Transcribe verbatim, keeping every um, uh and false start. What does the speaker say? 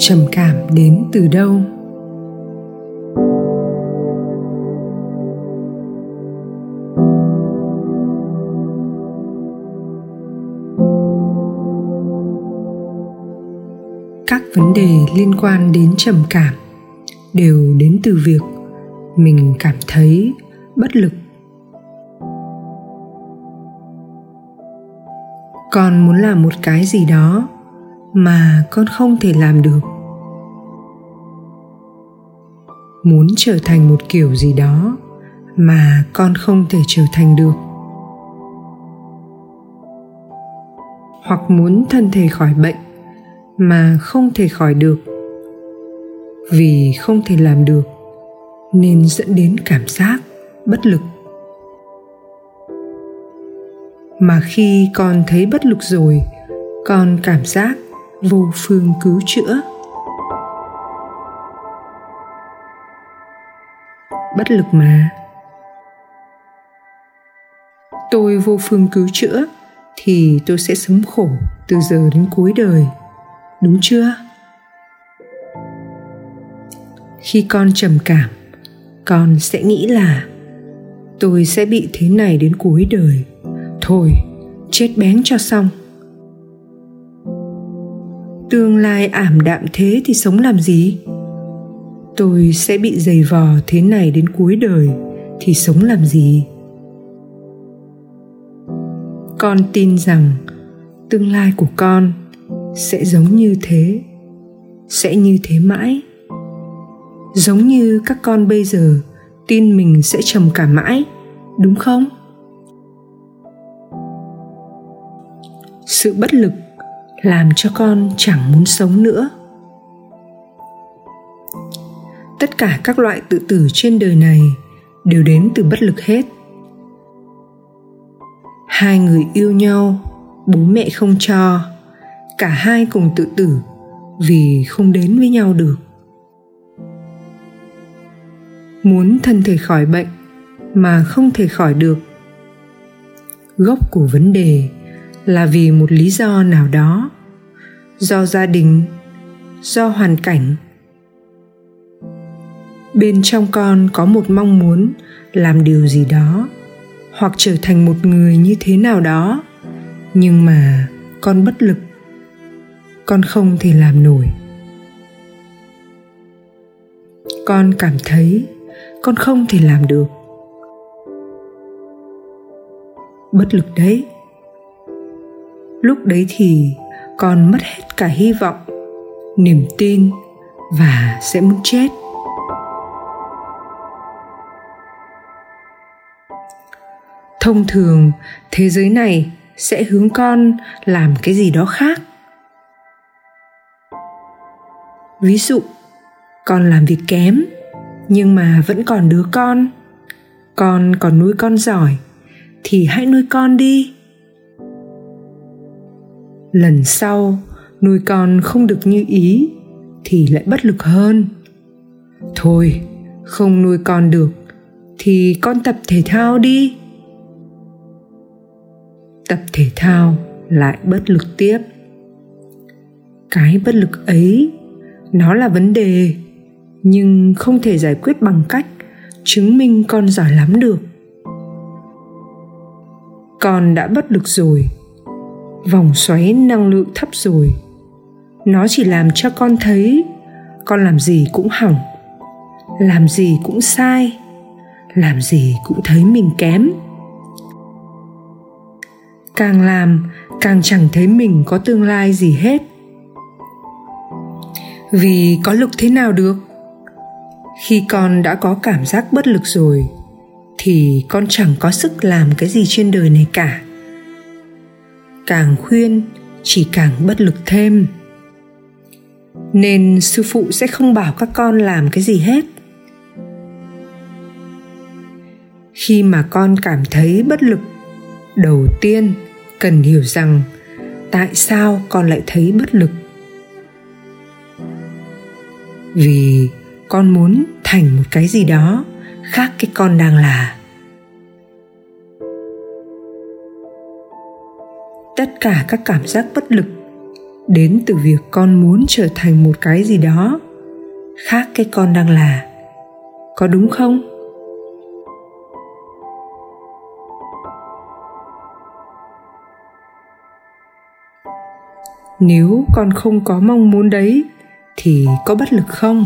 trầm cảm đến từ đâu? Các vấn đề liên quan đến trầm cảm đều đến từ việc mình cảm thấy bất lực. Con muốn làm một cái gì đó mà con không thể làm được. Muốn trở thành một kiểu gì đó mà con không thể trở thành được. Hoặc muốn thân thể khỏi bệnh mà không thể khỏi được. Vì không thể làm được nên dẫn đến cảm giác bất lực. Mà khi con thấy bất lực rồi, con cảm giác vô phương cứu chữa. Bất lực mà. Tôi vô phương cứu chữa thì tôi sẽ sống khổ từ giờ đến cuối đời, đúng chưa? Khi con trầm cảm, con sẽ nghĩ là tôi sẽ bị thế này đến cuối đời. Thôi, chết bén cho xong. Tương lai ảm đạm thế thì sống làm gì? Tôi sẽ bị giày vò thế này đến cuối đời thì sống làm gì? Con tin rằng tương lai của con sẽ giống như thế, sẽ như thế mãi. Giống như các con bây giờ tin mình sẽ trầm cảm mãi, đúng không? Sự bất lực làm cho con chẳng muốn sống nữa. Tất cả các loại tự tử trên đời này đều đến từ bất lực hết. Hai người yêu nhau, bố mẹ không cho, cả hai cùng tự tử vì không đến với nhau được. Muốn thân thể khỏi bệnh mà không thể khỏi được. Gốc của vấn đề là vì một lý do nào đó, do gia đình, do hoàn cảnh. Bên trong con có một mong muốn làm điều gì đó, hoặc trở thành một người như thế nào đó, nhưng mà con bất lực, con không thể làm nổi. Con cảm thấy con không thể làm được. Bất lực đấy. Lúc đấy thì con mất hết cả hy vọng, niềm tin và sẽ muốn chết. Thông thường, thế giới này sẽ hướng con làm cái gì đó khác. Ví dụ, con làm việc kém, nhưng mà vẫn còn đứa con. Con còn nuôi con giỏi, thì hãy nuôi con đi. Lần sau, nuôi con không được như ý thì lại bất lực hơn. Thôi, không nuôi con được thì con tập thể thao đi. Tập thể thao lại bất lực tiếp. Cái bất lực ấy, nó là vấn đề, nhưng không thể giải quyết bằng cách chứng minh con giỏi lắm được. Con đã bất lực rồi. Vòng xoáy năng lượng thấp rồi. Nó chỉ làm cho con thấy con làm gì cũng hỏng, làm gì cũng sai, làm gì cũng thấy mình kém. Càng làm càng chẳng thấy mình có tương lai gì hết. Vì có lực thế nào được? Khi con đã có cảm giác bất lực rồi thì con chẳng có sức làm cái gì trên đời này cả. Càng khuyên, chỉ càng bất lực thêm. Nên sư phụ sẽ không bảo các con làm cái gì hết. Khi mà con cảm thấy bất lực, đầu tiên cần hiểu rằng tại sao con lại thấy bất lực. Vì con muốn thành một cái gì đó khác cái con đang là. Tất cả các cảm giác bất lực đến từ việc con muốn trở thành một cái gì đó khác cái con đang là. Có đúng không? Nếu con không có mong muốn đấy thì có bất lực không?